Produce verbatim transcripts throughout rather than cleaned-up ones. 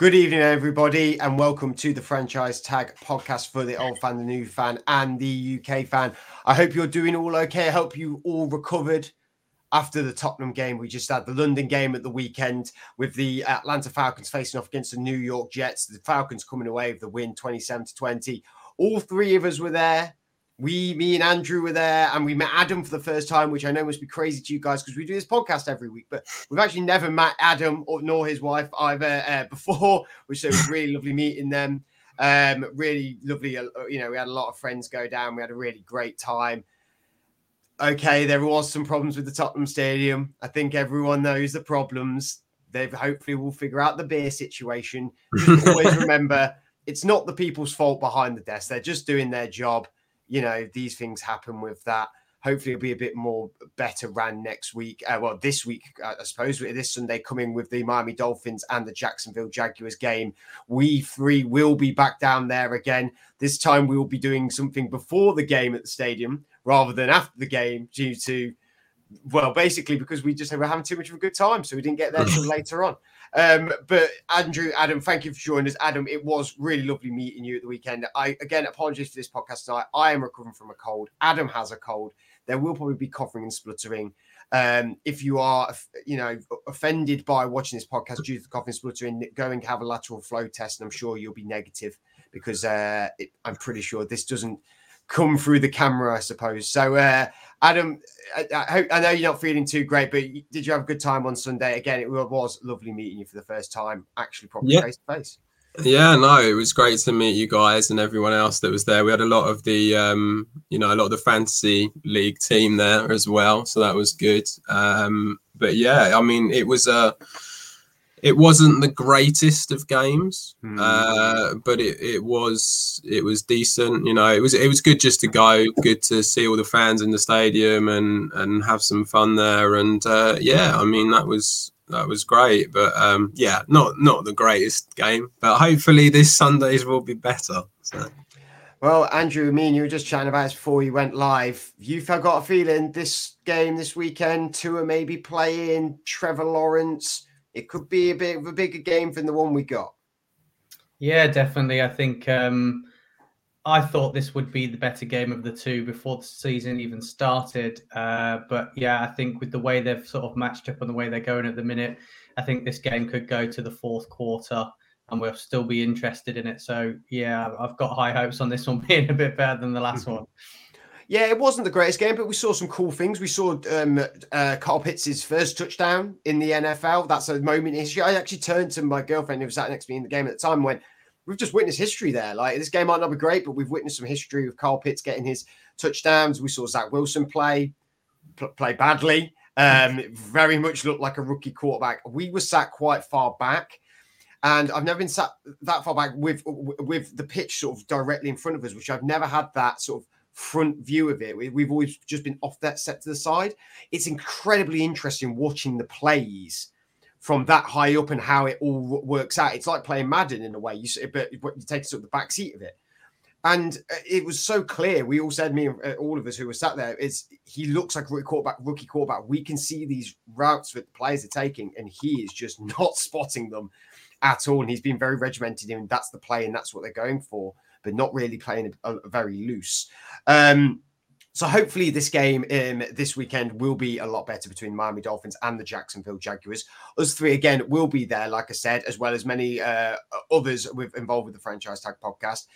Good evening, everybody, and welcome to the Franchise Tag Podcast for the old fan, the new fan, and the U K fan. I hope you're doing all okay. I hope you all recovered after the Tottenham game. We just had the London game at the weekend with the Atlanta Falcons facing off against the New York Jets. The Falcons coming away with the win, twenty-seven to twenty. All three of us were there. We, me and Andrew were there, and we met Adam for the first time, which I know must be crazy to you guys because we do this podcast every week, but we've actually never met Adam or nor his wife either uh, before, which so it was really lovely meeting them. Um, really lovely. Uh, you know, we had a lot of friends go down. We had a really great time. Okay, there was some problems with the Tottenham Stadium. I think everyone knows the problems. They hopefully will figure out the beer situation. Just always remember, it's not the people's fault behind the desk. They're just doing their job. You know, these things happen with that. Hopefully it'll be a bit more better ran next week. Uh, well, this week, I suppose, this Sunday coming with the Miami Dolphins and the Jacksonville Jaguars game. We three will be back down there again. This time we will be doing something before the game at the stadium rather than after the game due to, well, basically because we just were having too much of a good time. So we didn't get there till later on. Um, but Andrew, Adam, thank you for joining us. Adam, it was really lovely meeting you at the weekend. I, again, apologies for this podcast tonight. I am recovering from a cold. Adam has a cold. There will probably be coughing and spluttering. Um, if you are, you know, offended by watching this podcast due to the coughing and spluttering, go and have a lateral flow test. And I'm sure you'll be negative because, uh, it, I'm pretty sure this doesn't come through the camera, I suppose. So, uh, Adam, I, I, hope, I know you're not feeling too great, but did you have a good time on Sunday? Again, it was lovely meeting you for the first time, actually, properly face to face. Yeah, no, it was great to meet you guys and everyone else that was there. We had a lot of the, um, you know, a lot of the fantasy league team there as well, so that was good. Um, but yeah, I mean, it was a, it wasn't the greatest of games, mm. uh, but it, it was it was decent. You know, it was it was good just to go, good to see all the fans in the stadium and, and have some fun there. And uh, yeah, I mean that was that was great. But um, yeah, not not the greatest game, but hopefully this Sunday's will be better. So. Well, Andrew, me and you were just chatting about this before we went live. You've got a feeling this game this weekend, Tua maybe playing, Trevor Lawrence. It could be a bit of a bigger game than the one we got. Yeah, definitely. I think um, I thought this would be the better game of the two before the season even started. Uh, but yeah, I think with the way they've sort of matched up and the way they're going at the minute, I think this game could go to the fourth quarter and we'll still be interested in it. So yeah, I've got high hopes on this one being a bit better than the last one. Yeah, it wasn't the greatest game, but we saw some cool things. We saw um, uh, Carl Pitts' first touchdown in the N F L. That's a moment in history. I actually turned to my girlfriend who was sat next to me in the game at the time and went, we've just witnessed history there. Like, this game might not be great, but we've witnessed some history with Carl Pitts getting his touchdowns. We saw Zach Wilson play, pl- play badly. Um, it very much looked like a rookie quarterback. We were sat quite far back. And I've never been sat that far back with with the pitch sort of directly in front of us, which I've never had that sort of front view of it. We've always just been off that set to the side. It's incredibly interesting watching the plays from that high up and how it all works out. It's like playing Madden in a way, you but you take sort of the back seat of it. And it was so clear. We all said, me and all of us who were sat there, is he looks like rookie quarterback, rookie quarterback. We can see these routes that the players are taking, and he is just not spotting them at all. And he's been very regimented in that's the play and that's what they're going for, but not really playing a, a very loose. Um, so hopefully this game um, this weekend will be a lot better between Miami Dolphins and the Jacksonville Jaguars. Us three, again, will be there, like I said, as well as many uh, others with, involved with the Franchise Tag Podcast.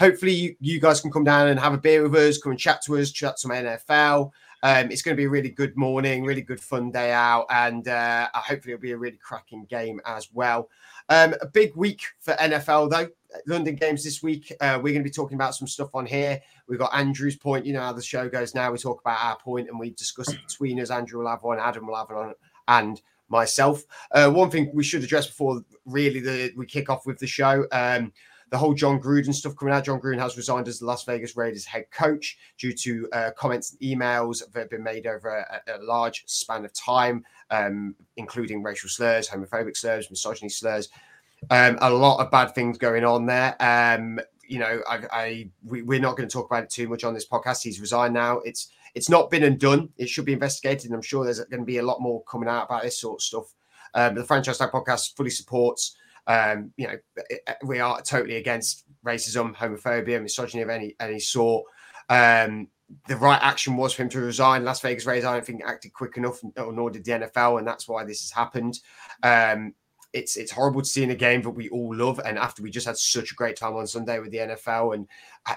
Hopefully you, you guys can come down and have a beer with us, come and chat to us, chat some N F L. Um, it's going to be a really good morning, really good fun day out, and uh, hopefully it'll be a really cracking game as well. Um, a big week for N F L, though. London games this week. Uh, we're going to be talking about some stuff on here. We've got Andrew's point. You know how the show goes now. We talk about our point and we discuss it between us. Andrew will have one, Adam will have one, and myself. Uh, one thing we should address before really the, we kick off with the show, um, the whole John Gruden stuff coming out. John Gruden has resigned as the Las Vegas Raiders head coach due to uh, comments and emails that have been made over a, a large span of time, um, including racial slurs, homophobic slurs, misogyny slurs. Um, a lot of bad things going on there. Um, you know, I, I we, we're not going to talk about it too much on this podcast. He's resigned now. It's it's not been undone. It should be investigated. And I'm sure there's going to be a lot more coming out about this sort of stuff. Um, the Franchise Tag Podcast fully supports Um, you know, we are totally against racism, homophobia, misogyny of any any sort. Um, the right action was for him to resign. Las Vegas Raiders, I don't think, acted quick enough, nor did the N F L, and that's why this has happened. Um, it's it's horrible to see in a game that we all love, and after we just had such a great time on Sunday with the N F L and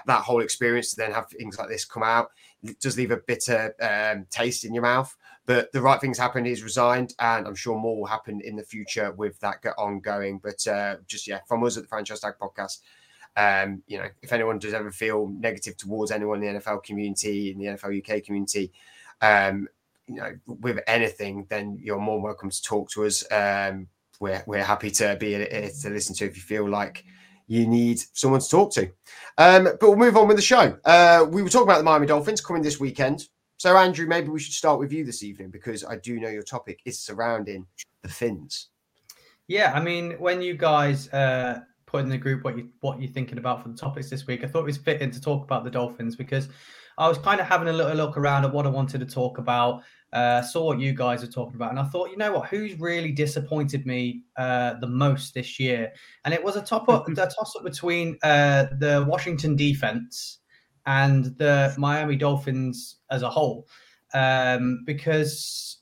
that whole experience, to then have things like this come out, it does leave a bitter um, taste in your mouth. But the right thing's happened. He's resigned, and I'm sure more will happen in the future with that ongoing. But uh, just, yeah, from us at the Franchise Tag Podcast, um, you know, if anyone does ever feel negative towards anyone in the N F L community, in the N F L U K community, um, you know, with anything, then you're more welcome to talk to us. Um, we're we're happy to be here to listen to if you feel like you need someone to talk to. Um, but we'll move on with the show. Uh, we were talking about the Miami Dolphins coming this weekend. So, Andrew, maybe we should start with you this evening, because I do know your topic is surrounding the Fins. Yeah, I mean, when you guys uh, put in the group what, you, what you're thinking about for the topics this week, I thought it was fitting to talk about the Dolphins, because I was kind of having a little look around at what I wanted to talk about, uh, saw what you guys were talking about, and I thought, you know what, who's really disappointed me uh, the most this year? And it was a, top up, a toss-up between uh, the Washington defense and the Miami Dolphins as a whole, um, because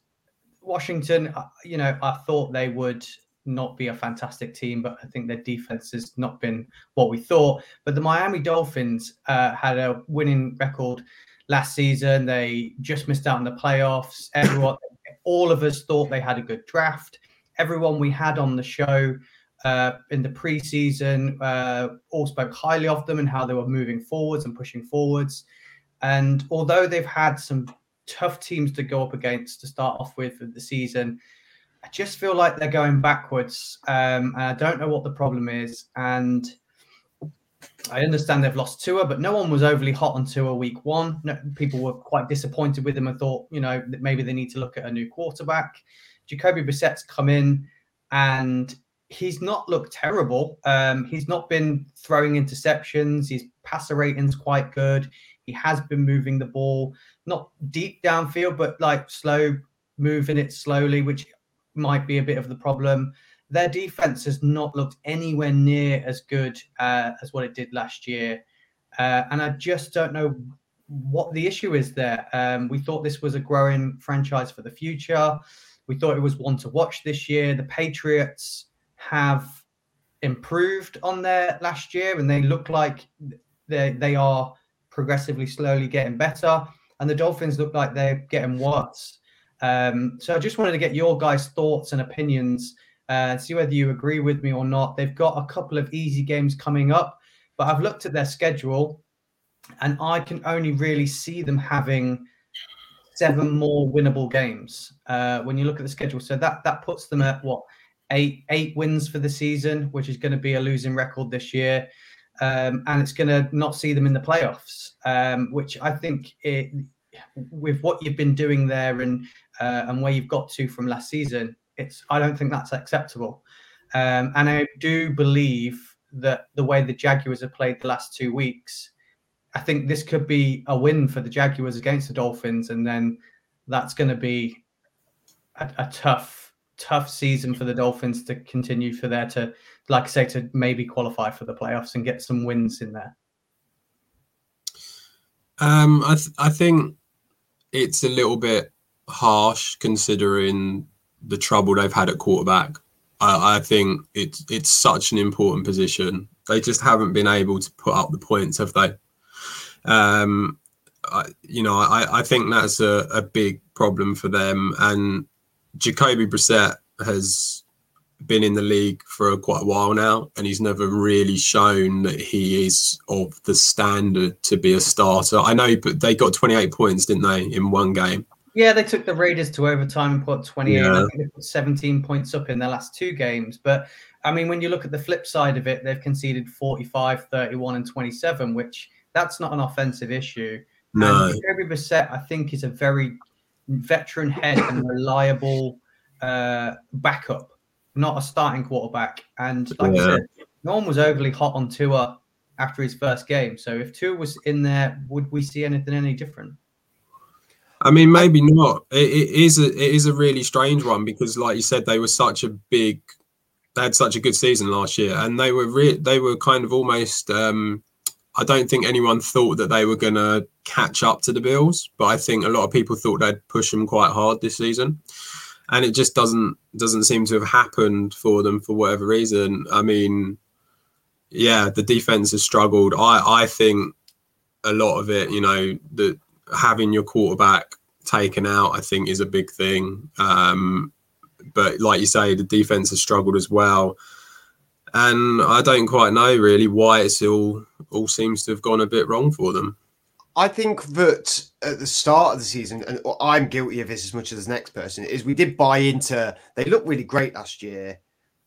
Washington, you know, I thought they would not be a fantastic team, but I think their defense has not been what we thought. But the Miami Dolphins uh, had a winning record last season. They just missed out on the playoffs. Everyone, all of us thought they had a good draft. Everyone we had on the show Uh, in the preseason, uh, all spoke highly of them and how they were moving forwards and pushing forwards. And although they've had some tough teams to go up against to start off with the season, I just feel like they're going backwards. Um, and I don't know what the problem is. And I understand they've lost Tua, but no one was overly hot on Tua week one. No, people were quite disappointed with him and thought, you know, that maybe they need to look at a new quarterback. Jacoby Brissett's come in and he's not looked terrible. Um, he's not been throwing interceptions. His passer rating's quite good. He has been moving the ball, not deep downfield, but like slow, moving it slowly, which might be a bit of the problem. Their defense has not looked anywhere near as good uh, as what it did last year. Uh, and I just don't know what the issue is there. Um, we thought this was a growing franchise for the future. We thought it was one to watch this year. The Patriots have improved on their last year, and they look like they they are progressively slowly getting better, and the Dolphins look like they're getting worse. Um, so I just wanted to get your guys' thoughts and opinions, uh, see whether you agree with me or not. They've got a couple of easy games coming up, but I've looked at their schedule and I can only really see them having seven more winnable games uh, when you look at the schedule. So that that puts them at what? Eight, eight wins for the season, which is going to be a losing record this year. Um, and it's going to not see them in the playoffs, um, which I think it, with what you've been doing there and uh, and where you've got to from last season, it's I don't think that's acceptable. Um, and I do believe that the way the Jaguars have played the last two weeks, I think this could be a win for the Jaguars against the Dolphins. And then that's going to be a, a tough, tough season for the Dolphins to continue for there to, like I say, to maybe qualify for the playoffs and get some wins in there. Um, I th- I think it's a little bit harsh considering the trouble they've had at quarterback. I, I think it's it's such an important position. They just haven't been able to put up the points, have they? Um, I, you know, I, I think that's a, a big problem for them. And Jacoby Brissett has been in the league for quite a while now, and he's never really shown that he is of the standard to be a starter. I know, but they got twenty-eight points, didn't they, in one game? Yeah, they took the Raiders to overtime and put twenty-eight. Yeah. I think they put seventeen points up in their last two games. But, I mean, when you look at the flip side of it, they've conceded forty-five, thirty-one, and twenty-seven, which that's not an offensive issue. No. And Jacoby Brissett, I think, is a very veteran head and reliable uh, backup, not a starting quarterback. And like yeah. I said, no one was overly hot on Tua after his first game. So if Tua was in there, would we see anything any different? I mean, maybe not. It, it is a it is a really strange one because, like you said, they were such a big they had such a good season last year, and they were re- they were kind of almost. Um, I don't think anyone thought that they were going to catch up to the Bills, but I think a lot of people thought they'd push them quite hard this season, and it just doesn't doesn't seem to have happened for them for whatever reason. I mean, yeah, the defense has struggled. I I think a lot of it, you know, that having your quarterback taken out, I think, is a big thing. Um, but like you say, the defense has struggled as well. And I don't quite know really why it's all all seems to have gone a bit wrong for them. I think that at the start of the season, and I'm guilty of this as much as the next person, is we did buy into, they looked really great last year,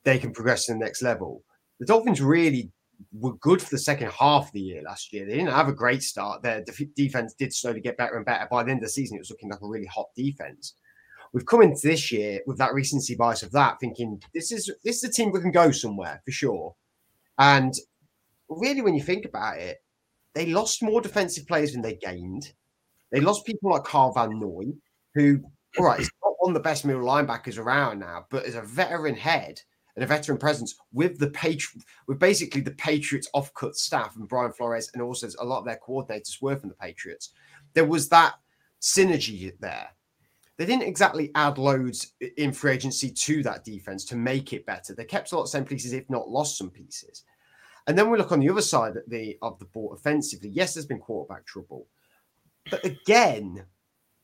they can progress to the next level. The Dolphins really were good for the second half of the year last year. They didn't have a great start. Their def- defense did slowly get better and better. By the end of the season, it was looking like a really hot defense. We've come into this year with that recency bias of that, thinking this is this is a team that can go somewhere for sure. And really, when you think about it, they lost more defensive players than they gained. They lost people like Carl Van Noy, who, all right, is not one of the best middle linebackers around now, but as a veteran head and a veteran presence with the Patri- with basically the Patriots off-cut staff and Brian Flores, and also a lot of their coordinators were from the Patriots. There was that synergy there. They didn't exactly add loads in free agency to that defense to make it better. They kept a lot of same pieces, if not lost some pieces. And then we look on the other side of the, of the ball offensively. Yes, there's been quarterback trouble. But again,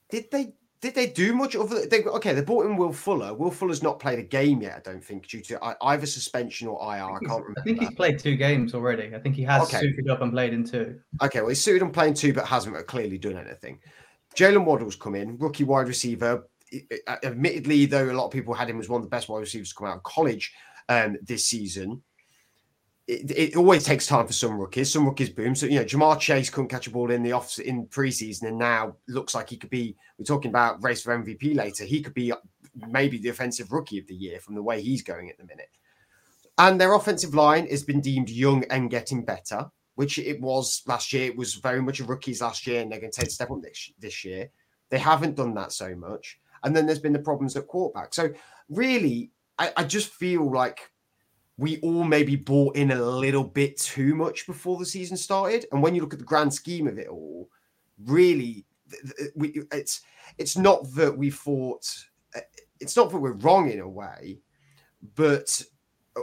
did they did they do much? Other, they, okay, they brought in Will Fuller. Will Fuller's not played a game yet, I don't think, due to either suspension or I R. I, I can't remember. I think he's played two games already. I think he has okay. suited up and played in two. Okay, well, he's suited and playing two, but hasn't clearly done anything. Jalen Waddle's come in, rookie wide receiver. Admittedly, though, a lot of people had him as one of the best wide receivers to come out of college um, this season. It, it always takes time for some rookies. Some rookies boom. So, you know, Jamar Chase couldn't catch a ball in the off in preseason, and now looks like he could be, we're talking about race for M V P later. He could be maybe the offensive rookie of the year from the way he's going at the minute. And their offensive line has been deemed young and getting better, which it was last year. It was very much a rookies last year, and they're going to take a step up this, this year. They haven't done that so much. And then there's been the problems at quarterback. So really, I, I just feel like we all maybe bought in a little bit too much before the season started. And when you look at the grand scheme of it all, really, we, it's it's not that we thought, it's not that we're wrong in a way, but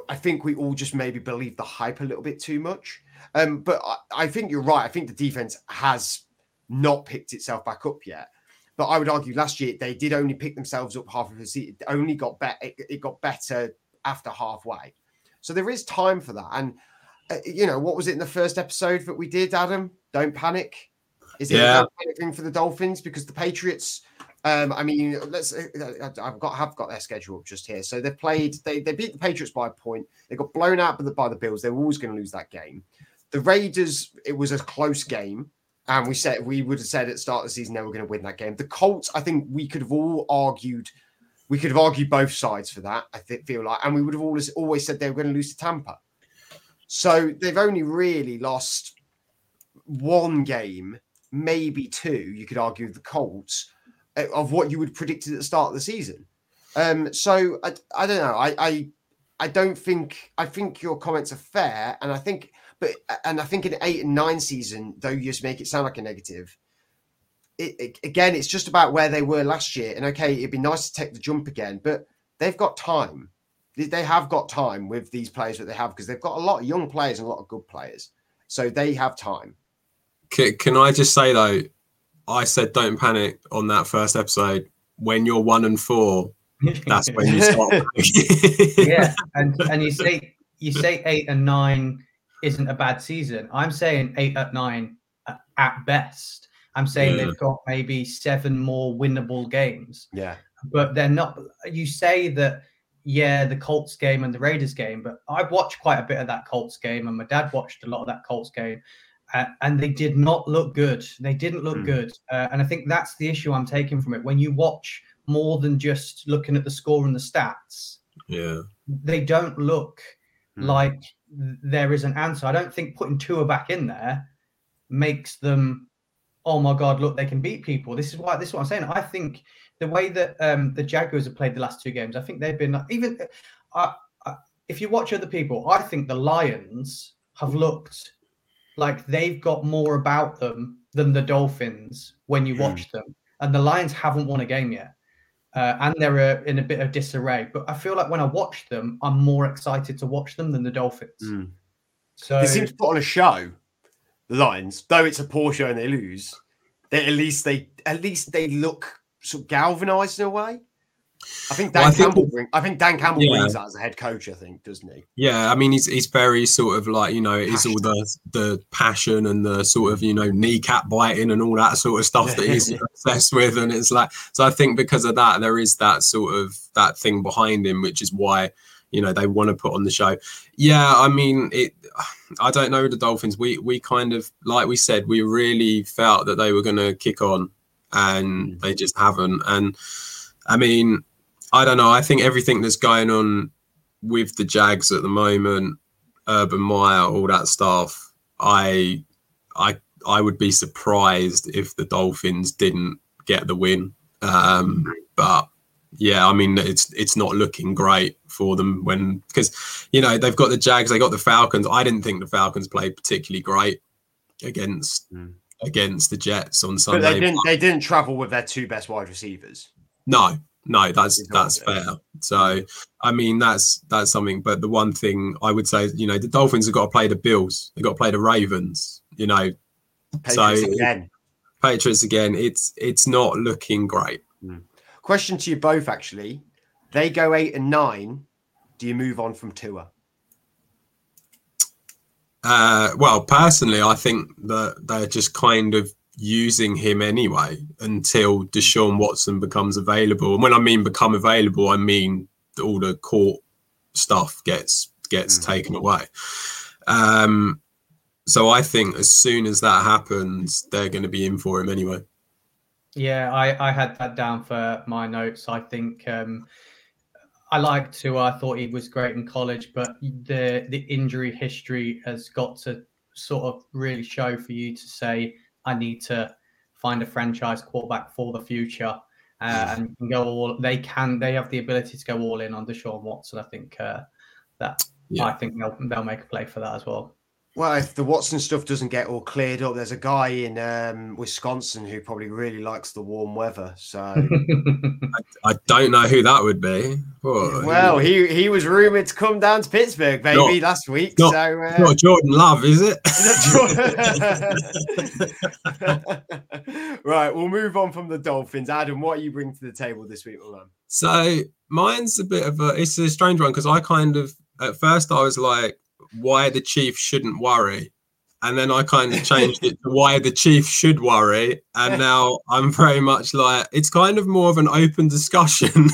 I think we all just maybe believe the hype a little bit too much. Um, but I, I think you're right. I think the defense has not picked itself back up yet. But I would argue last year they did only pick themselves up half of the season. It only got better. It, it got better after halfway. So there is time for that. And uh, you know, what was it in the first episode that we did, Adam? Don't panic. Is it yeah. a don't panic thing for the Dolphins? Because the Patriots. Um, I mean, let's. I've got have got their schedule up just here. So they played. They they beat the Patriots by a point. They got blown out by the by the Bills. They were always going to lose that game. The Raiders, it was a close game, and we said we would have said at the start of the season they were going to win that game. The Colts, I think we could have all argued, we could have argued both sides for that, I th- feel like, and we would have always, always said they were going to lose to Tampa. So they've only really lost one game, maybe two, you could argue, with the Colts, of what you would have predicted at the start of the season. Um, so I, I don't know. I, I I don't think, I think your comments are fair, and I think... But and I think in eight and nine season, though you just make it sound like a negative, it, it, again, it's just about where they were last year. And okay, it'd be nice to take the jump again, but they've got time. They have got time with these players that they have, because they've got a lot of young players and a lot of good players. So they have time. Can, can I just say, though, I said don't panic on that first episode. When you're one and four, that's when you start panicking. Yeah, and, and you say you say eight and nine isn't a bad season. I'm saying eight at nine at best. I'm saying yeah. they've got maybe seven more winnable games. Yeah. But they're not, you say that, yeah, the Colts game and the Raiders game, but I've watched quite a bit of that Colts game, and my dad watched a lot of that Colts game, uh, and they did not look good. They didn't look mm. good. Uh, and I think that's the issue I'm taking from it. When you watch more than just looking at the score and the stats, yeah, they don't look mm. like there is an answer. I don't think putting Tua back in there makes them, oh my God, look, they can beat people. This is why, this is what I'm saying. I think the way that um, the Jaguars have played the last two games, I think they've been, even uh, uh, if you watch other people, I think the Lions have looked like they've got more about them than the Dolphins when you watch mm. them. And the Lions haven't won a game yet. Uh, and they're uh, in a bit of disarray. But I feel like when I watch them, I'm more excited to watch them than the Dolphins. Mm. So they seem to put on a show, the Lions, though it's a poor show and they lose. They, at least they at least they look sort of galvanised in a way. I think Dan well, I Campbell think, bring, I think Dan Campbell yeah. brings that as a head coach, I think, doesn't he? Yeah, I mean, he's he's very sort of like, you know, it's all the the passion and the sort of, you know, kneecap biting and all that sort of stuff that he's obsessed with. And it's like, so I think because of that, there is that sort of that thing behind him, which is why, you know, they want to put on the show. Yeah, I mean, it. I don't know the Dolphins. We, we kind of, like we said, we really felt that they were going to kick on and they just haven't. And I mean, I don't know. I think everything that's going on with the Jags at the moment, Urban Meyer, all that stuff, I I, I would be surprised if the Dolphins didn't get the win. Um, but, yeah, I mean, it's it's not looking great for them when, because, you know, they've got the Jags, they got the Falcons. I didn't think the Falcons played particularly great against mm. against the Jets on Sunday. But they didn't, they didn't travel with their two best wide receivers. No. No, that's that's fair. So, I mean, that's that's something. But the one thing I would say, you know, the Dolphins have got to play the Bills. They've got to play the Ravens, you know. Patriots so, again. Patriots again. It's it's not looking great. Mm. Question to you both, actually. They go eight and nine. Do you move on from Tua? Uh, well, personally, I think that they're just kind of using him anyway until Deshaun Watson becomes available. And when I mean become available, I mean all the court stuff gets gets mm-hmm. taken away. Um, so I think as soon as that happens, they're going to be in for him anyway. Yeah, I, I had that down for my notes. I think um, I liked Tua. I thought he was great in college, but the the injury history has got to sort of really show for you to say, I need to find a franchise quarterback for the future, uh, and go all. They can. They have the ability to go all in on Deshaun Watson. I think uh, that. Yeah. I think they'll they'll make a play for that as well. Well, if the Watson stuff doesn't get all cleared up, there's a guy in um, Wisconsin who probably really likes the warm weather. So I, I don't know who that would be. Boy. Well, he he was rumoured to come down to Pittsburgh, baby, not, last week. Not, so uh, not Jordan Love, is it? Right, we'll move on from the Dolphins. Adam, what do you bring to the table this week, man? So mine's a bit of a it's a strange one because I kind of at first I was like, why the Chiefs shouldn't worry, and then I kind of changed it to why the Chiefs should worry, and now I'm very much like it's kind of more of an open discussion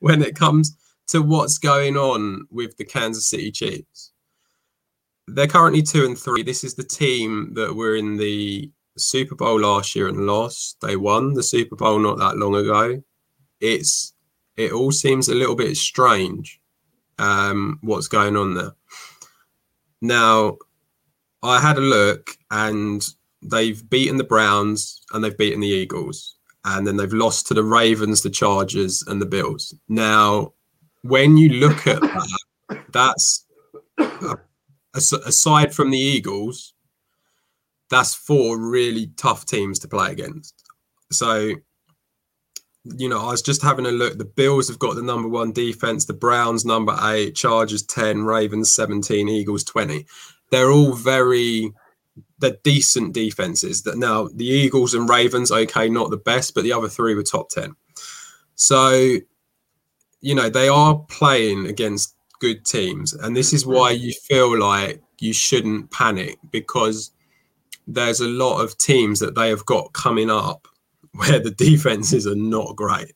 when it comes to what's going on with the Kansas City Chiefs. They're currently two and three. This is the team that were in the Super Bowl last year and lost. They won the Super Bowl not that long ago. It's it all seems a little bit strange. Um, what's going on there. Now, I had a look and they've beaten the Browns and they've beaten the Eagles and then they've lost to the Ravens, the Chargers and the Bills. Now, when you look at that, that's, uh, aside from the Eagles, that's four really tough teams to play against. So, you know, I was just having a look. The Bills have got the number one defense, the Browns number eight, Chargers ten, Ravens seventeen, Eagles twenty. They're all very, they're decent defenses. That now the Eagles and Ravens, okay, not the best, but the other three were top ten. So, you know, they are playing against good teams, and this is why you feel like you shouldn't panic because there's a lot of teams that they have got coming up where the defenses are not great.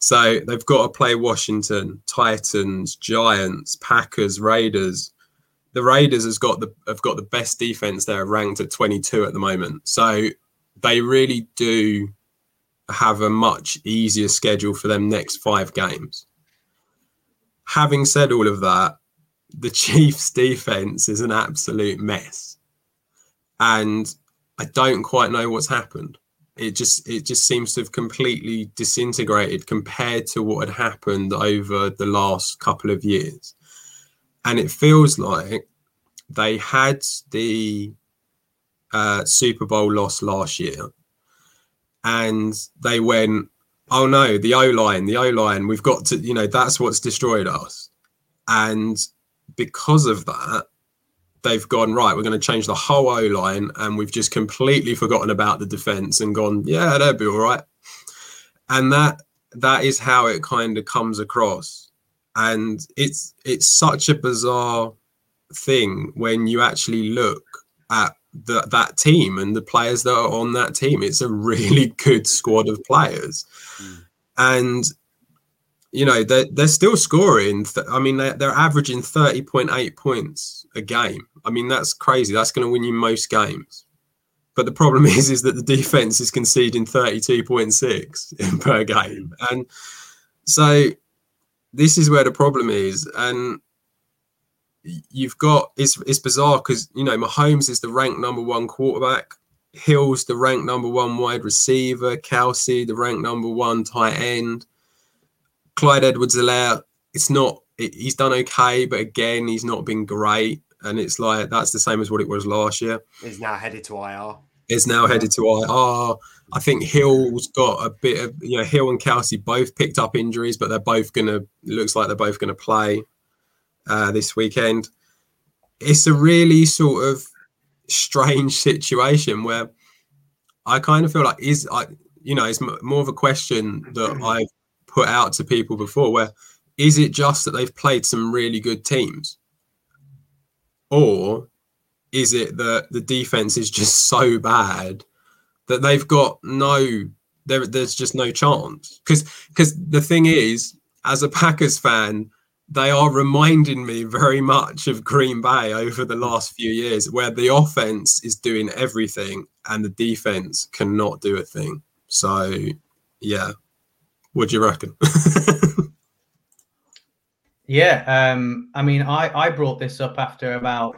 So they've got to play Washington, Titans, Giants, Packers, Raiders. The Raiders has got the have got the best defense there, ranked at twenty-two at the moment. So they really do have a much easier schedule for them next five games. Having said all of that, the Chiefs' defense is an absolute mess. And I don't quite know what's happened. it just it just seems to have completely disintegrated compared to what had happened over the last couple of years. And it feels like they had the uh, Super Bowl loss last year and they went, oh no, the O-line, the O-line, we've got to, you know, that's what's destroyed us. And because of that, they've gone, right, we're going to change the whole O-line, and we've just completely forgotten about the defense and gone, yeah, that'll be all right. And that that is how it kind of comes across. And it's it's such a bizarre thing when you actually look at the, that team and the players that are on that team. It's a really good squad of players. Mm. And, you know, they're, they're still scoring. Th- I mean, they're, they're averaging thirty point eight points a game. I mean, that's crazy. That's going to win you most games. But the problem is, is that the defense is conceding thirty-two point six per game. And so this is where the problem is. And you've got, it's, it's bizarre because, you know, Mahomes is the ranked number one quarterback. Hill's the ranked number one wide receiver. Kelsey, the ranked number one tight end. Clyde Edwards-Helaire, it's not, he's done okay, but again, he's not been great. And it's like, that's the same as what it was last year. It's now headed to I R. It's now headed to I R. I think Hill's got a bit of, you know, Hill and Kelsey both picked up injuries, but they're both going to, looks like they're both going to play uh, this weekend. It's a really sort of strange situation where I kind of feel like, is, I, you know, it's more of a question that I've put out to people before, where is it just that they've played some really good teams, or is it that the defense is just so bad that they've got no there, there's just no chance? Because because the thing is, as a Packers fan, they are reminding me very much of Green Bay over the last few years, where the offense is doing everything and the defense cannot do a thing. So yeah. What do you reckon? yeah, um, I mean, I, I brought this up after about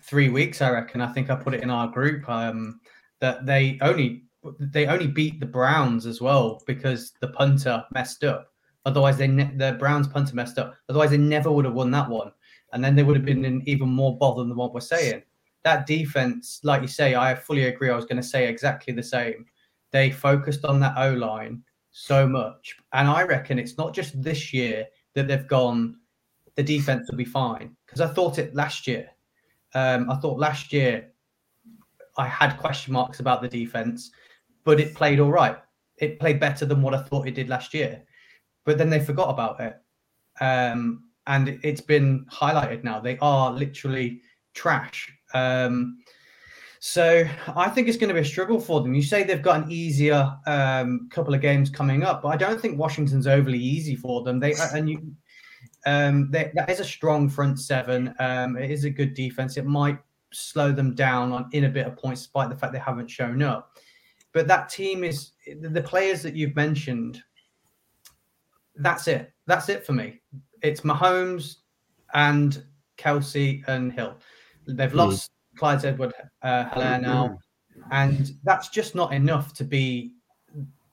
three weeks, I reckon. I think I put it in our group um, that they only they only beat the Browns as well because the punter messed up. Otherwise, they ne- the Browns punter messed up. Otherwise, they never would have won that one, and then they would have been in even more bother than what we're saying. That defense, like you say, I fully agree. I was going to say exactly the same. They focused on that O-line so much, and I reckon it's not just this year that they've gone, the defense will be fine, because I thought it last year. Um, I thought last year I had question marks about the defense, but it played all right. It played better than what I thought it did last year, but then they forgot about it. Um, and it's been highlighted now. They are literally trash. Um, So I think it's going to be a struggle for them. You say they've got an easier um, couple of games coming up, but I don't think Washington's overly easy for them. They and you, um, they, that is a strong front seven. Um, it is a good defense. It might slow them down on in a bit of points, despite the fact they haven't shown up. But that team is the players that you've mentioned. That's it. That's it for me. It's Mahomes and Kelsey and Hill. They've mm. lost Clyde Edwards-Helaire uh, now, and that's just not enough to be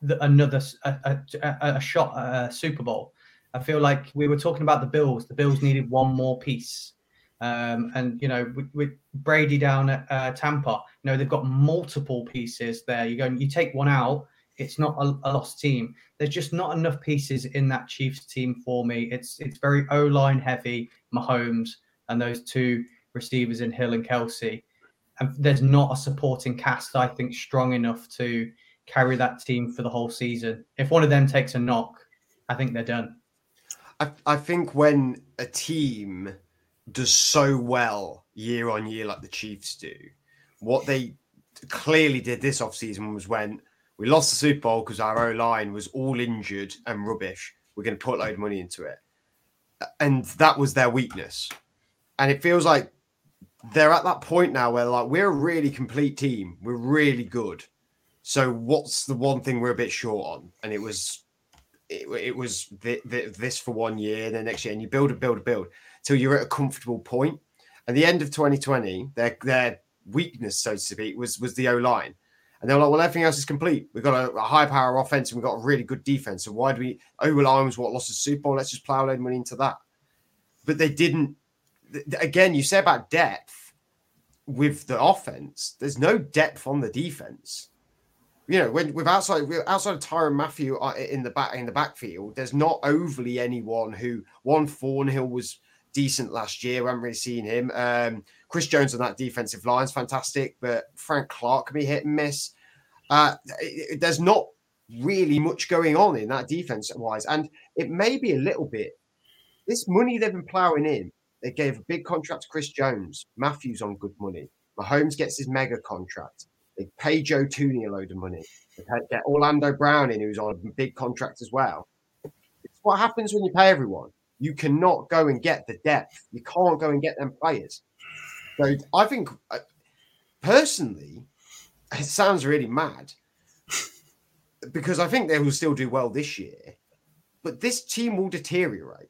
the, another a, a, a shot at a Super Bowl. I feel like we were talking about the Bills. The Bills needed one more piece, um, and you know, with, with Brady down at uh, Tampa, you know, they've got multiple pieces there. You go, you take one out, it's not a, a lost team. There's just not enough pieces in that Chiefs team for me. It's it's very O-line heavy, Mahomes and those two receivers in Hill and Kelsey, and there's not a supporting cast I think strong enough to carry that team for the whole season. If one of them takes a knock, I think they're done. I, I think when a team does so well year on year like the Chiefs do, what they clearly did this offseason was, when we lost the Super Bowl because our O-line was all injured and rubbish, we're going to put a load of money into it, and that was their weakness. And it feels like they're at that point now where, like, we're a really complete team. We're really good. So what's the one thing we're a bit short on? And it was, it, it was th- th- this for one year, and then next year, and you build and build and build till you're at a comfortable point. At the end of twenty twenty, their their weakness, so to speak, was was the O line, And they were like, well, everything else is complete. We've got a, a high-power offense and we've got a really good defense. So why do we overrely on what lost the Super Bowl? Let's just plow load money into that. But they didn't. Th- again, you say about depth with the offense. There's no depth on the defense. You know, when with outside outside of Tyrann Mathieu in the back in the backfield, there's not overly anyone who one Thornhill was decent last year. We haven't really seen him. Um, Chris Jones on that defensive line is fantastic, but Frank Clark can be hit and miss. Uh, it, it, there's not really much going on in that defense wise, and it may be a little bit this money they've been plowing in. They gave a big contract to Chris Jones. Matthew's on good money. Mahomes gets his mega contract. They pay Joe Tooney a load of money. They get Orlando Brown in, who's on a big contract as well. It's what happens when you pay everyone. You cannot go and get the depth. You can't go and get them players. So I think, personally, it sounds really mad because I think they will still do well this year, but this team will deteriorate.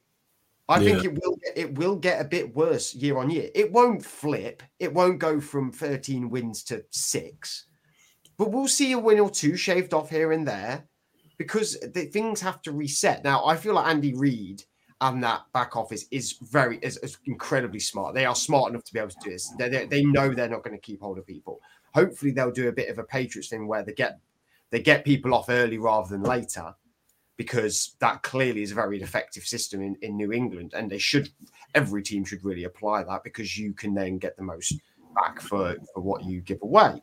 I yeah. think it will it will get a bit worse year on year. It won't flip. It won't go from thirteen wins to six. But we'll see a win or two shaved off here and there because the, things have to reset. Now, I feel like Andy Reid and that back office is very is, is incredibly smart. They are smart enough to be able to do this. They, they, they know they're not going to keep hold of people. Hopefully, they'll do a bit of a Patriots thing where they get they get people off early rather than later, because that clearly is a very effective system in, in New England. And they should, every team should really apply that because you can then get the most back for, for what you give away.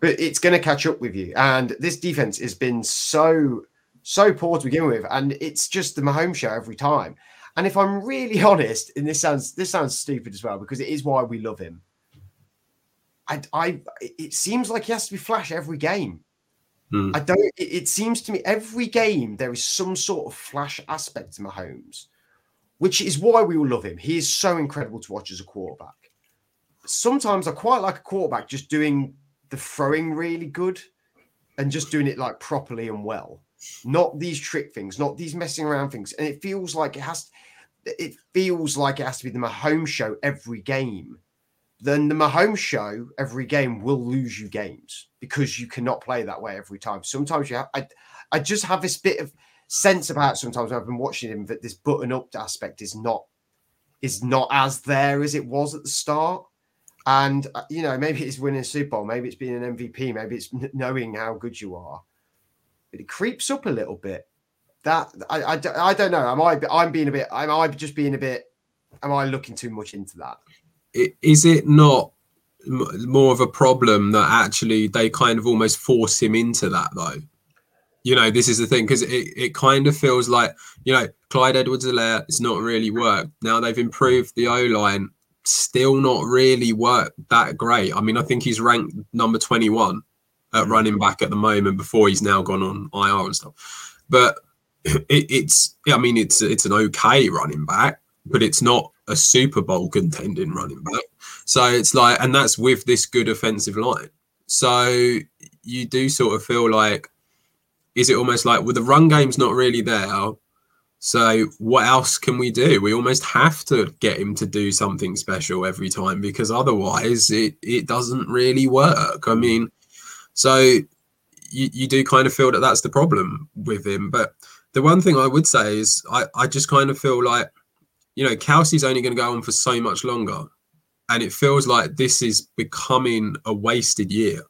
But it's going to catch up with you. And this defense has been so, so poor to begin with. And it's just the Mahomes show every time. And if I'm really honest, and this sounds, this sounds stupid as well, because it is why we love him. I, I, it seems like he has to be flash every game. I don't, it seems to me every game there is some sort of flash aspect to Mahomes, which is why we all love him. He is so incredible to watch as a quarterback. Sometimes I quite like a quarterback just doing the throwing really good and just doing it like properly and well, not these trick things, not these messing around things. And it feels like it has, it feels like it has to be the Mahomes show every game. Then the Mahomes show every game will lose you games because you cannot play that way every time. Sometimes you have, I, I just have this bit of sense about sometimes I've been watching him that this button up aspect is not, is not as there as it was at the start. And, uh, you know, maybe it's winning a Super Bowl, maybe it's being an M V P, maybe it's n- knowing how good you are, but it creeps up a little bit. That I, I, I don't know. Am I, I'm being a bit, am I just being a bit, am I looking too much into that? Is it not more of a problem that actually they kind of almost force him into that, though? You know, this is the thing, because it, it kind of feels like, you know, Clyde Edwards-Helaire, it's not really worked. Now they've improved the O-line, still not really worked that great. I mean, I think he's ranked number twenty-one at running back at the moment before he's now gone on I R and stuff. But it, it's, I mean, it's it's an okay running back, but it's not a Super Bowl contending running back. So it's like, and that's with this good offensive line. So you do sort of feel like, is it almost like, well, the run game's not really there. So what else can we do? We almost have to get him to do something special every time because otherwise it, it doesn't really work. I mean, so you, you do kind of feel that that's the problem with him. But the one thing I would say is I, I just kind of feel like, you know, Kelsey's only going to go on for so much longer. And it feels like this is becoming a wasted year.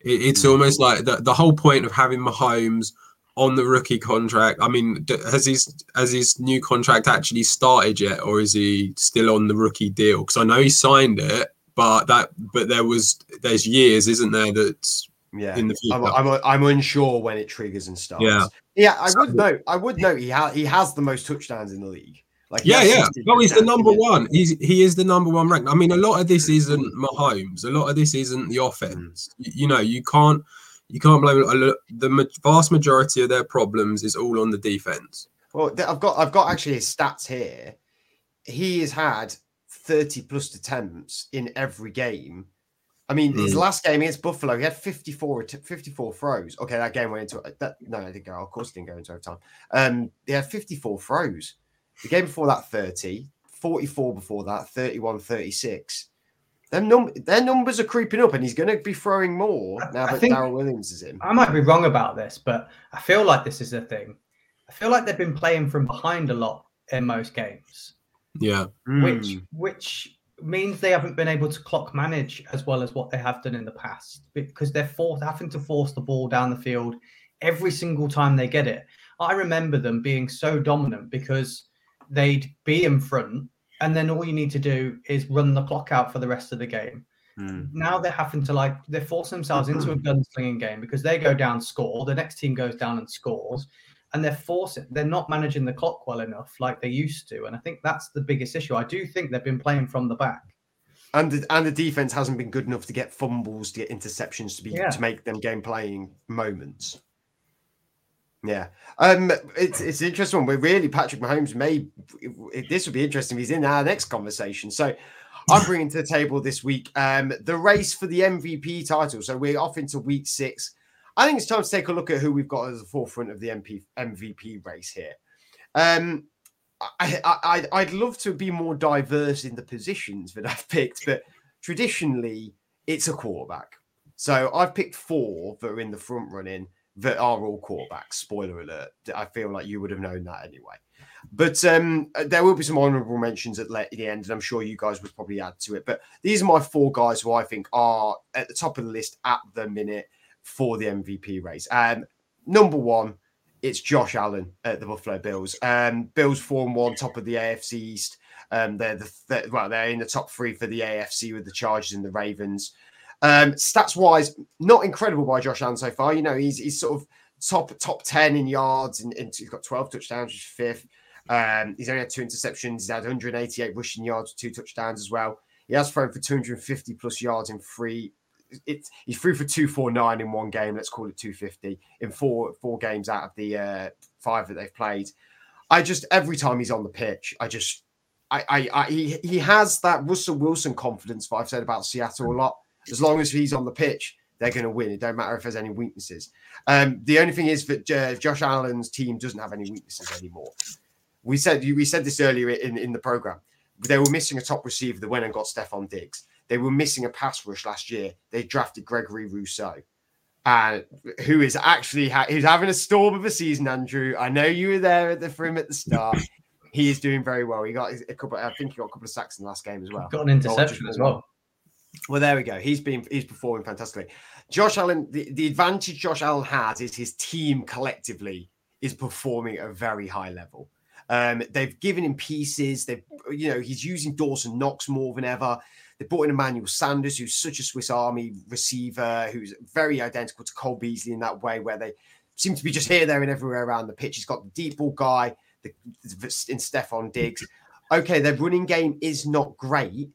It, it's almost like the, the whole point of having Mahomes on the rookie contract. I mean, has his, has his new contract actually started yet? Or is he still on the rookie deal? Because I know he signed it, but that, but there was, there's years, isn't there? That's yeah. in the future. I'm, I'm, I'm unsure when it triggers and starts. Yeah. Yeah. I so, would note, I would note he has, he has the most touchdowns in the league. Like yeah, yeah. No, he's the number one. He's he is the number one ranked. I mean, a lot of this isn't Mahomes. A lot of this isn't the offense. You, you know, you can't you can't blame the vast majority of their problems is all on the defense. Well, I've got I've got actually his stats here. He has had thirty plus attempts in every game. I mean, mm. his last game against Buffalo, he had fifty-four, fifty-four throws. Okay, that game went into that. No, it didn't go. Of course, it didn't go into overtime. Um, he had fifty-four throws. The game before that, thirty, forty-four before that, thirty-one, thirty-six. Them num- their numbers are creeping up, and he's going to be throwing more now that Darryl Williams is in. I might be wrong about this, but I feel like this is the thing. I feel like they've been playing from behind a lot in most games. Yeah. Which mm. which means they haven't been able to clock manage as well as what they have done in the past, because they're forced, having to force the ball down the field every single time they get it. I remember them being so dominant because they'd be in front, and then all you need to do is run the clock out for the rest of the game. Mm. Now they're having to, like, they're forcing themselves into a gunslinging game because they go down, score, the next team goes down and scores, and they're forcing, they're not managing the clock well enough like they used to. And I think that's the biggest issue. I do think they've been playing from the back. And the, and the defense hasn't been good enough to get fumbles, to get interceptions, to be yeah. to make them game playing moments. Yeah, um, it's it's an interesting one. We're really Patrick Mahomes may this would be interesting. He's in our next conversation. So I'm bringing to the table this week um, the race for the M V P title. So we're off into week six. I think it's time to take a look at who we've got at the forefront of the M P, M V P race here. Um, I, I I'd love to be more diverse in the positions that I've picked, but traditionally it's a quarterback. So I've picked four that are in the front running. That are all quarterbacks. Spoiler alert. I feel like you would have known that anyway. But um, there will be some honourable mentions at the end, and I'm sure you guys would probably add to it. But these are my four guys who I think are at the top of the list at the minute for the M V P race. Um, number one, it's Josh Allen at the Buffalo Bills. Um, Bills four and one, top of the A F C East. Um, they're the th- well, they're in the top three for the A F C with the Chargers and the Ravens. Um, stats wise, not incredible by Josh Allen so far. You know, he's he's sort of top top ten in yards, and, and he's got twelve touchdowns, which is fifth. Um, he's only had two interceptions. He's had one hundred eighty-eight rushing yards, two touchdowns as well. He has thrown for two hundred fifty plus yards in three. It's he threw for two forty-nine in one game. Let's call it two fifty in four four games out of the uh, five that they've played. I just every time he's on the pitch, I just I I, I he he has that Russell Wilson confidence that I've said about Seattle a lot. As long as he's on the pitch, they're going to win. It don't matter if there's any weaknesses. Um, the only thing is that uh, Josh Allen's team doesn't have any weaknesses anymore. We said we said this earlier in, in the program. They were missing a top receiver that went and got Stephon Diggs. They were missing a pass rush last year. They drafted Gregory Rousseau, uh, who is actually ha- who's having a storm of a season, Andrew. I know you were there at the, for him at the start. He is doing very well. He got a couple. I think he got a couple of sacks in the last game as well. Got an interception as well. Well, there we go. He's been he's performing fantastically. Josh Allen, the, the advantage Josh Allen has is his team collectively is performing at a very high level. Um, they've given him pieces. They've, you know, he's using Dawson Knox more than ever. They brought in Emmanuel Sanders, who's such a Swiss Army receiver, who's very identical to Cole Beasley in that way, where they seem to be just here, there, and everywhere around the pitch. He's got the deep ball guy the, in Stephon Diggs. Okay, their running game is not great.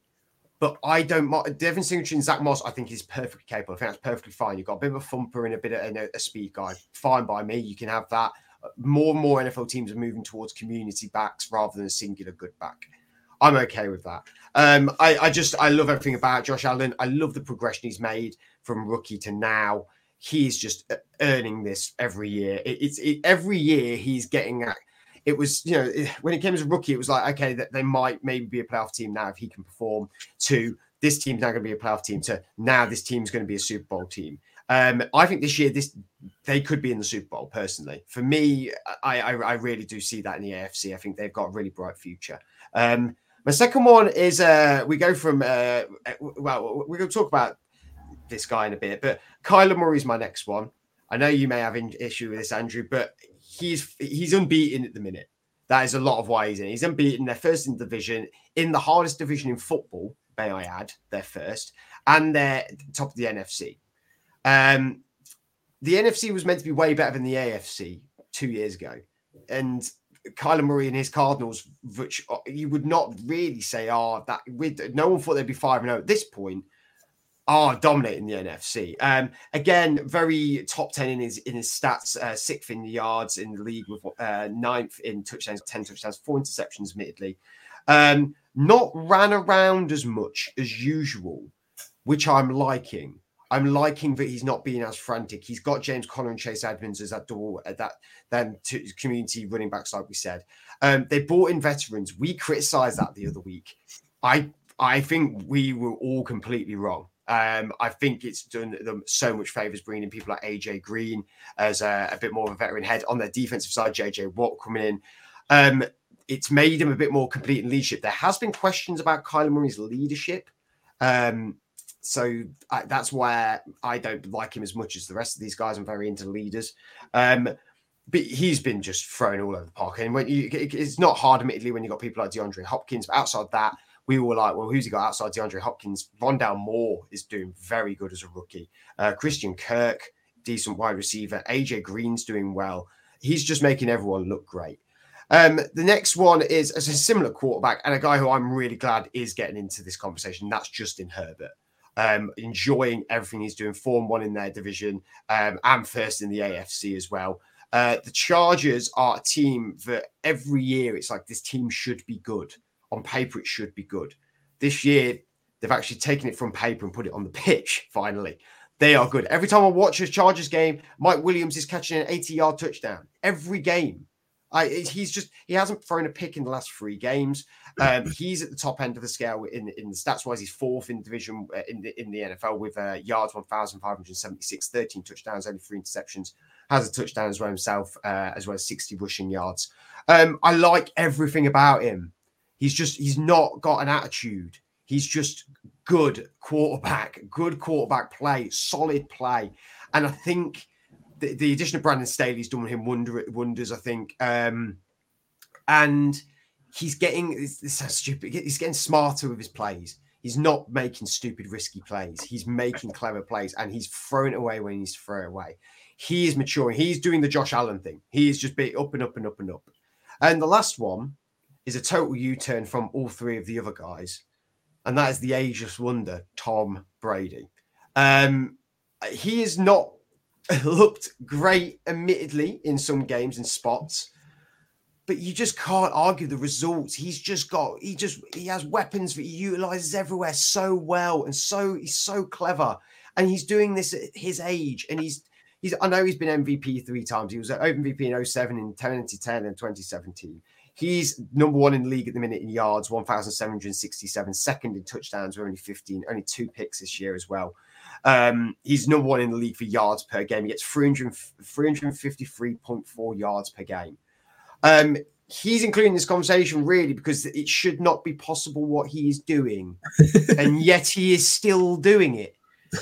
But I don't mind. Devin Singletary and Zach Moss, I think, is perfectly capable. I think that's perfectly fine. You've got a bit of a thumper and a bit of and a, a speed guy. Fine by me. You can have that. More and more N F L teams are moving towards community backs rather than a singular good back. I'm okay with that. Um, I, I just, I love everything about Josh Allen. I love the progression he's made from rookie to now. He's just earning this every year. It, it's it, every year he's getting at. It was, you know, when it came as a rookie, it was like, okay, that they might maybe be a playoff team now if he can perform. To this team's now going to be a playoff team. To now this team's going to be a Super Bowl team. Um, I think this year this they could be in the Super Bowl. Personally, for me, I, I, I really do see that in the A F C. I think they've got a really bright future. Um, my second one is uh, we go from uh, well, we're going to talk about this guy in a bit, but Kyler Murray's my next one. I know you may have an issue with this, Andrew, but. He's he's unbeaten at the minute. That is a lot of why he's in. He's unbeaten. They're first in the division, in the hardest division in football, may I add. They're first. And they're top of the N F C. Um, the N F C was meant to be way better than the A F C two years ago. And Kyler Murray and his Cardinals, which you would not really say are that with no one thought they'd be five and oh at this point. Are dominating the N F C. Um, again, very top ten in his in his stats, uh, sixth in yards in the league, with uh, ninth in touchdowns, ten touchdowns, four interceptions, admittedly. Um, not ran around as much as usual, which I'm liking. I'm liking that he's not being as frantic. He's got James Conner and Chase Edmonds as that door at that then to community running backs, like we said. Um, they brought in veterans. We criticised that the other week. I I think we were all completely wrong. Um, I think it's done them so much favours bringing in people like A J Green as a, a bit more of a veteran head. On their defensive side, J J Watt coming in. Um, it's made him a bit more complete in leadership. There has been questions about Kyler Murray's leadership. Um, so I, that's why I don't like him as much as the rest of these guys. I'm very into leaders. Um, but he's been just thrown all over the park. And when you, it, it's not hard, admittedly, when you've got people like DeAndre Hopkins. But outside that, we were like, well, who's he got outside DeAndre Hopkins? Rondale Moore is doing very good as a rookie. Uh, Christian Kirk, decent wide receiver. A J Green's doing well. He's just making everyone look great. Um, the next one is, is a similar quarterback and a guy who I'm really glad is getting into this conversation. That's Justin Herbert. Um, enjoying everything he's doing, four and one in their division um, and first in the A F C as well. Uh, the Chargers are a team that every year it's like this team should be good. On paper, it should be good. This year, they've actually taken it from paper and put it on the pitch, finally. They are good. Every time I watch a Chargers game, Mike Williams is catching an eighty-yard touchdown. Every game. I, he's just he hasn't thrown a pick in the last three games. Um, he's at the top end of the scale in in stats-wise. He's fourth in division uh, in, the, in the N F L with uh, yards, one thousand five hundred seventy-six, thirteen touchdowns, only three interceptions. Has a touchdown as well himself, uh, as well as sixty rushing yards. Um, I like everything about him. He's just, he's not got an attitude. He's just good quarterback, good quarterback play, solid play. And I think the, the addition of Brandon Staley's done him wonder, wonders, I think. Um, and he's getting, it's, it's so stupid. He's getting smarter with his plays. He's not making stupid, risky plays. He's making clever plays and he's throwing it away when he's throw away. He is maturing. He's doing the Josh Allen thing. He is just being up and up and up and up. And the last one is a total U-turn from all three of the other guys. And that is the ageless wonder, Tom Brady. Um, he has not looked great, admittedly, in some games and spots. But you just can't argue the results. He's just got, he just, he has weapons that he utilizes everywhere so well. And so, he's so clever. And he's doing this at his age. And he's, he's, I know he's been M V P three times. He was Open M V P in oh seven, in twenty ten and twenty seventeen. He's number one in the league at the minute in yards, one thousand seven hundred sixty-seven, second in touchdowns, only fifteen, only two picks this year as well. Um, he's number one in the league for yards per game. He gets three hundred fifty-three point four yards per game. Um, he's including this conversation really because it should not be possible what he is doing. And yet he is still doing it.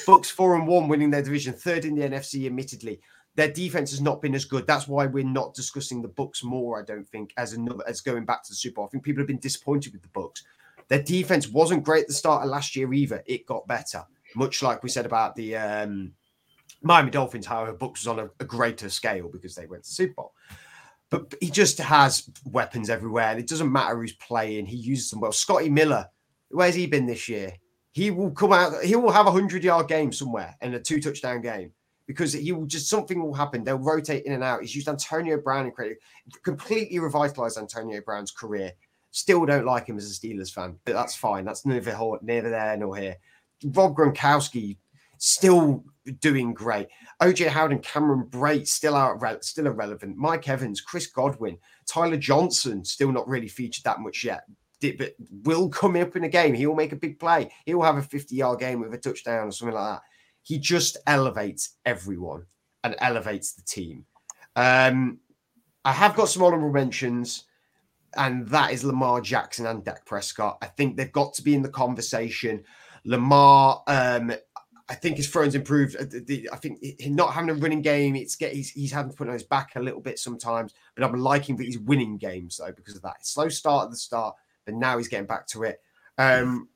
Bucks four and one, winning their division, third in the N F C, admittedly. Their defense has not been as good. That's why we're not discussing the Bucs more, I don't think, as another as going back to the Super Bowl. I think people have been disappointed with the Bucs. Their defense wasn't great at the start of last year either. It got better, much like we said about the um, Miami Dolphins. However, Bucs was on a, a greater scale because they went to the Super Bowl. But he just has weapons everywhere, and it doesn't matter who's playing. He uses them well. Scotty Miller, where's he been this year? He will come out. He will have a hundred-yard game somewhere and a two-touchdown game. Because he will just, something will happen. They'll rotate in and out. He's used Antonio Brown and credit, completely revitalized Antonio Brown's career. Still don't like him as a Steelers fan, but that's fine. That's neither, neither there nor here. Rob Gronkowski still doing great. O J Howard and Cameron Brate still out, still irrelevant. Mike Evans, Chris Godwin, Tyler Johnson still not really featured that much yet, but will come up in a game. He will make a big play. He will have a fifty-yard game with a touchdown or something like that. He just elevates everyone and elevates the team. Um, I have got some honorable mentions, and that is Lamar Jackson and Dak Prescott. I think they've got to be in the conversation. Lamar, um, I think his throwing's improved. I think not having a running game, it's get he's, he's having to put on his back a little bit sometimes, but I'm liking that he's winning games, though, because of that. Slow start at the start, but now he's getting back to it. Um,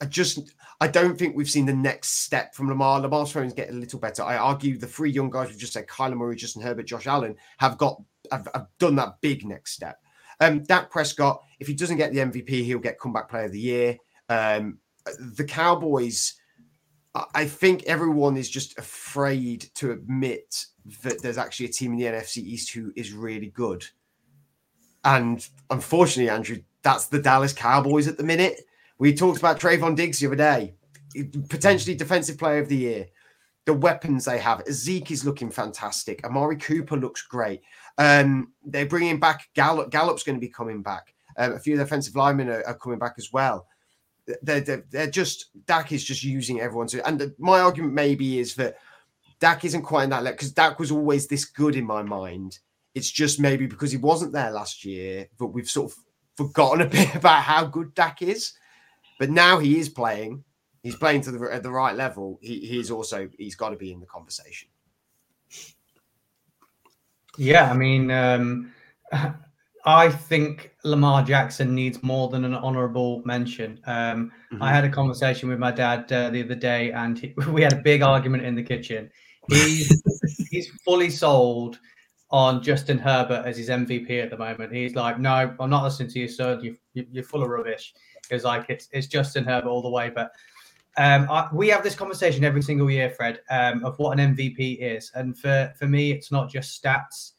I just, I don't think we've seen the next step from Lamar. Lamar's throwing's getting a little better. I argue the three young guys we've just said, Kyler Murray, Justin Herbert, Josh Allen, have got, have, have done that big next step. Um, Dak Prescott, if he doesn't get the M V P, he'll get comeback player of the year. Um, the Cowboys, I think everyone is just afraid to admit that there's actually a team in the N F C East who is really good. And unfortunately, Andrew, that's the Dallas Cowboys at the minute. We talked about Trayvon Diggs the other day, potentially defensive player of the year. The weapons they have. Zeke is looking fantastic. Amari Cooper looks great. Um, they're bringing back Gallup. Gallup's going to be coming back. Um, a few of the offensive linemen are, are coming back as well. they're, they're, they're just, Dak is just using everyone to, and the, my argument maybe is that Dak isn't quite in that level, because Dak was always this good in my mind. It's just maybe because he wasn't there last year, but we've sort of forgotten a bit about how good Dak is. But now he is playing. He's playing to the, at the right level. He, he's also, he's got to be in the conversation. Yeah, I mean, um, I think Lamar Jackson needs more than an honorable mention. Um, mm-hmm. I had a conversation with my dad uh, the other day, and he, we had a big argument in the kitchen. He's, he's fully sold on Justin Herbert as his M V P at the moment. He's like, no, I'm not listening to you, son. You, you, you're full of rubbish. It's like, it's, it's Justin Herbert all the way. But um, I, we have this conversation every single year, Fred, um, of what an M V P is. And for, for me, it's not just stats.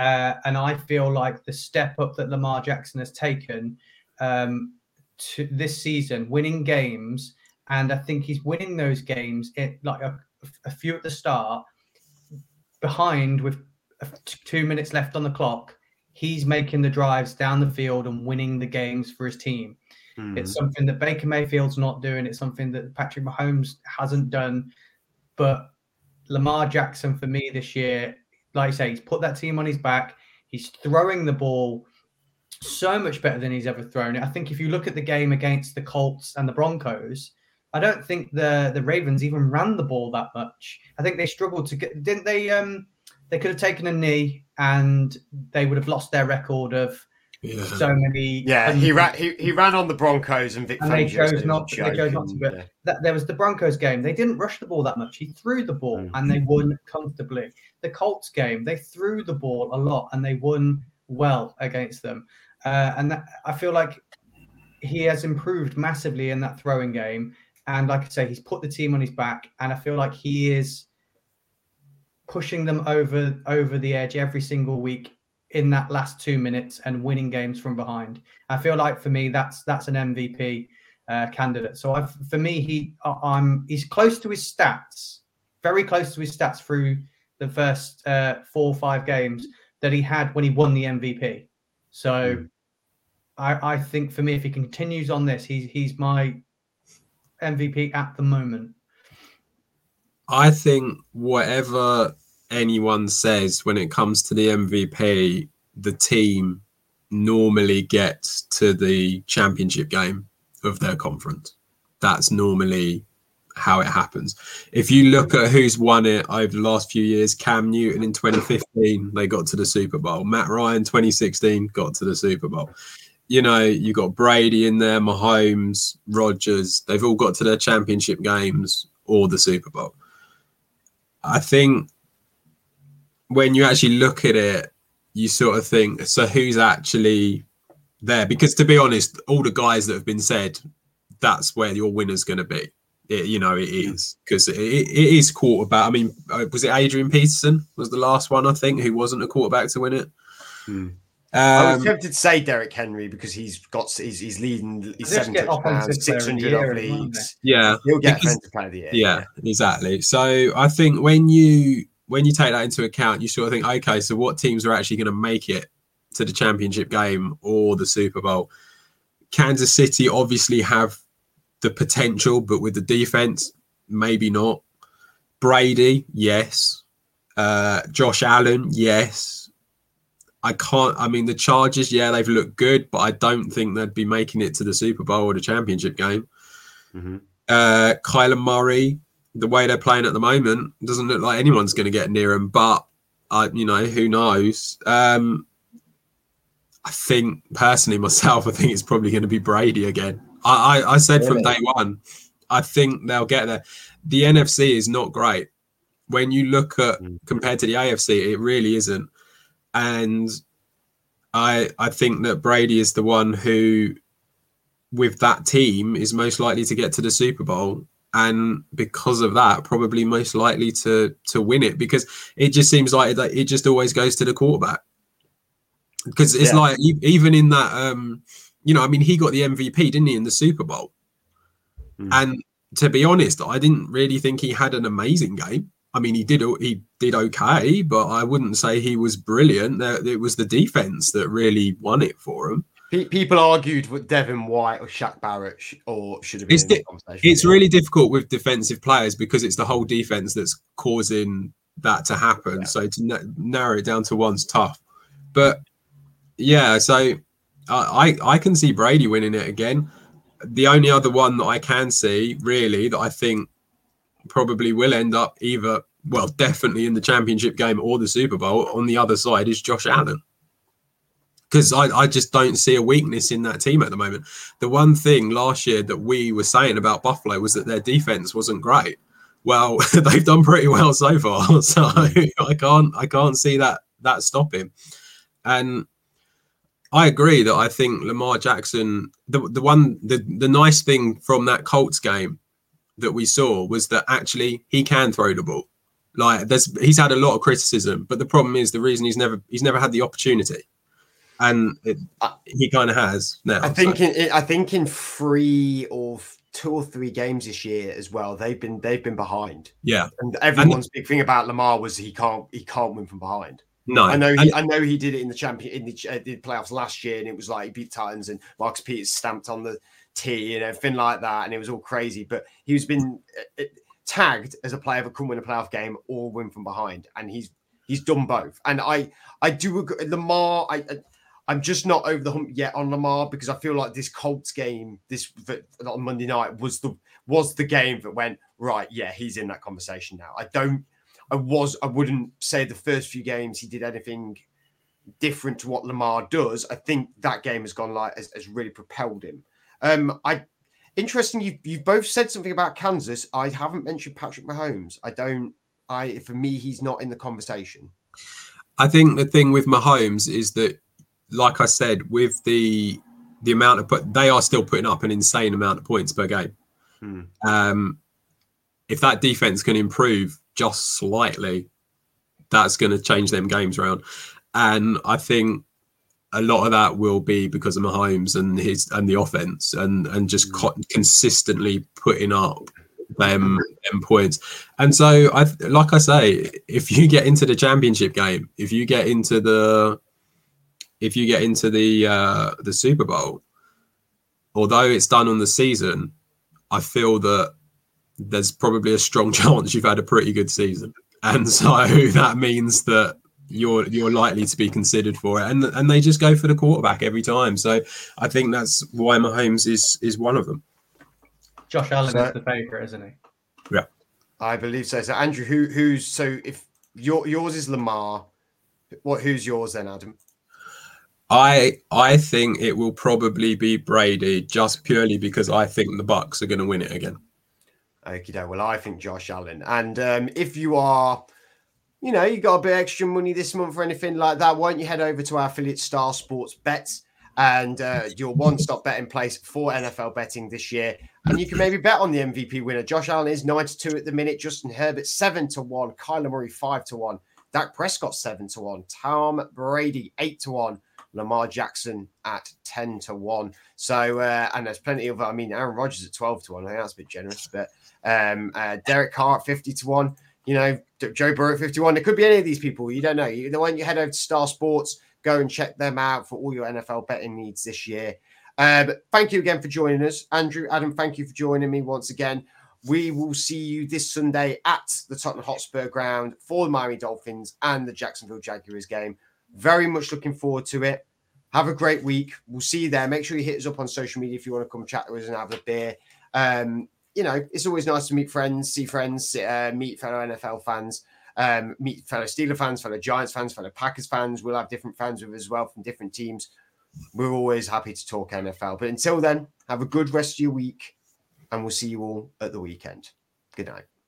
Uh, and I feel like the step up that Lamar Jackson has taken um, to this season, winning games, and I think he's winning those games, it, like a, a few at the start, behind with two minutes left on the clock, he's making the drives down the field and winning the games for his team. Mm. It's something that Baker Mayfield's not doing. It's something that Patrick Mahomes hasn't done. But Lamar Jackson, for me this year, like I say, he's put that team on his back. He's throwing the ball so much better than he's ever thrown it. I think if you look at the game against the Colts and the Broncos, I don't think the, the Ravens even ran the ball that much. I think they struggled to get, didn't they? Um, they could have taken a knee and they would have lost their record of yeah. so many. Yeah, he ran, he, he ran on the Broncos and Vic Fangio. They chose not to. But yeah. that, there was the Broncos game. They didn't rush the ball that much. He threw the ball mm. and they won comfortably. The Colts game, they threw the ball a lot and they won well against them. Uh, and that, I feel like he has improved massively in that throwing game. And like I say, he's put the team on his back. And I feel like he is pushing them over over the edge every single week in that last two minutes and winning games from behind. I feel like for me that's that's an M V P uh, candidate. So I, for me, he I'm he's close to his stats, very close to his stats through the first uh, four or five games that he had when he won the M V P. So mm. I, I think for me, if he continues on this, he's he's my M V P at the moment. I think whatever anyone says when it comes to the M V P, the team normally gets to the championship game of their conference. That's normally how it happens. If you look at who's won it over the last few years, Cam Newton in twenty fifteen, they got to the Super Bowl. Matt Ryan, twenty sixteen, got to the Super Bowl. You know, you got Brady in there, Mahomes, Rodgers. They've all got to their championship games or the Super Bowl. I think when you actually look at it, you sort of think, so who's actually there? Because to be honest, all the guys that have been said, that's where your winner's going to be. It, you know, it is. Because it, it is quarterback. I mean, was it Adrian Peterson was the last one, I think, who wasn't a quarterback to win it? Hmm. Um, I was tempted to say Derrick Henry because he's got he's, he's leading he's seven touchdowns, six hundred off leads. Yeah, he'll get offensive player of the year. Yeah, yeah, exactly. So I think when you when you take that into account, you sort of think, okay, so what teams are actually going to make it to the championship game or the Super Bowl? Kansas City obviously have the potential, but with the defense, maybe not. Brady, yes. Uh, Josh Allen, yes. I can't, I mean, the Chargers, yeah, they've looked good, but I don't think they'd be making it to the Super Bowl or the championship game. Mm-hmm. Uh, Kyler Murray, the way they're playing at the moment, doesn't look like anyone's going to get near him, but, uh, you know, who knows? Um, I think, personally, myself, I think it's probably going to be Brady again. I, I, I said really? From day one, I think they'll get there. The N F C is not great. When you look at, compared to the A F C, it really isn't. And I I think that Brady is the one who, with that team, is most likely to get to the Super Bowl. And because of that, probably most likely to to win it. Because it just seems like it, it just always goes to the quarterback. Because it's yeah. like, even in that, um, you know, I mean, he got the M V P, didn't he, in the Super Bowl? Mm. And to be honest, I didn't really think he had an amazing game. I mean, he did he did okay, but I wouldn't say he was brilliant. It was the defense that really won it for him. People argued with Devin White or Shaq Barrett sh- or should have been it's in the di- conversation. It's really difficult with defensive players because it's the whole defense that's causing that to happen. Yeah. So to n- narrow it down to one's tough. But yeah, so I, I can see Brady winning it again. The only other one that I can see really that I think probably will end up either, well, definitely in the championship game or the Super Bowl on the other side is Josh Allen. Because I, I just don't see a weakness in that team at the moment. The one thing last year that we were saying about Buffalo was that their defense wasn't great. Well, they've done pretty well so far, so I can't I can't see that that stopping. And I agree that I think Lamar Jackson. The the one the, the nice thing from that Colts game that we saw was that actually he can throw the ball. Like there's he's had a lot of criticism, but the problem is the reason he's never he's never had the opportunity. And it, he kind of has now. I think so. in, I think in three or two or three games this year as well, they've been they've been behind. Yeah, and everyone's and, big thing about Lamar was he can't he can't win from behind. No, I know he and, I know he did it in the champion in the, uh, the playoffs last year, and it was like he beat Titans and Marcus Peters stamped on the tee and everything like that, and it was all crazy. But he's been uh, tagged as a player that couldn't win a playoff game or win from behind, and he's he's done both. And I I do agree, Lamar I. I I'm just not over the hump yet on Lamar because I feel like this Colts game this on Monday night was the was the game that went right. Yeah, he's in that conversation now. I don't, I was, I wouldn't say the first few games he did anything different to what Lamar does. I think that game has gone like has, has really propelled him. Um, I interesting. You you've both said something about Kansas. I haven't mentioned Patrick Mahomes. I don't. I for me, he's not in the conversation. I think the thing with Mahomes is that. Like I said, with the the amount of put, they are still putting up an insane amount of points per game. Hmm. Um, if that defense can improve just slightly, that's going to change them games around. And I think a lot of that will be because of Mahomes and his and the offense and and just co- consistently putting up them, them points. And so, I like I say, if you get into the championship game, if you get into the If you get into the uh, the Super Bowl, although it's done on the season, I feel that there's probably a strong chance you've had a pretty good season, and so that means that you're you're likely to be considered for it. And and they just go for the quarterback every time. So I think that's why Mahomes is is one of them. Josh Allen so, is the favorite, isn't he? Yeah, I believe so. So Andrew, who who's so if your yours is Lamar, what who's yours then, Adam? I I think it will probably be Brady just purely because I think the Bucs are going to win it again. Okie doke. Well, I think Josh Allen. And um, if you are, you know, you got a bit extra money this month or anything like that, why don't you head over to our affiliate Star Sports Bets and uh, your one-stop betting place for N F L betting this year. And you can maybe bet on the M V P winner. Josh Allen is nine to two at the minute. Justin Herbert seven to one. Kyler Murray five to one. Dak Prescott seven to one. Tom Brady eight to one. Lamar Jackson at ten to one. So, uh, and there's plenty of, I mean, Aaron Rodgers at twelve to one. I think that's a bit generous, but um, uh, Derek Carr at fifty to one, you know, Joe Burrow at fifty-one. There could be any of these people. You don't know. You, why don't you head over to Star Sports, go and check them out for all your N F L betting needs this year. Uh, but thank you again for joining us. Andrew, Adam, thank you for joining me once again. We will see you this Sunday at the Tottenham Hotspur ground for the Miami Dolphins and the Jacksonville Jaguars game. Very much looking forward to it. Have a great week. We'll see you there. Make sure you hit us up on social media if you want to come chat to us and have a beer. Um, you know, it's always nice to meet friends, see friends, uh, meet fellow N F L fans, um, meet fellow Steelers fans, fellow Giants fans, fellow Packers fans. We'll have different fans with us as well from different teams. We're always happy to talk N F L. But until then, have a good rest of your week and we'll see you all at the weekend. Good night.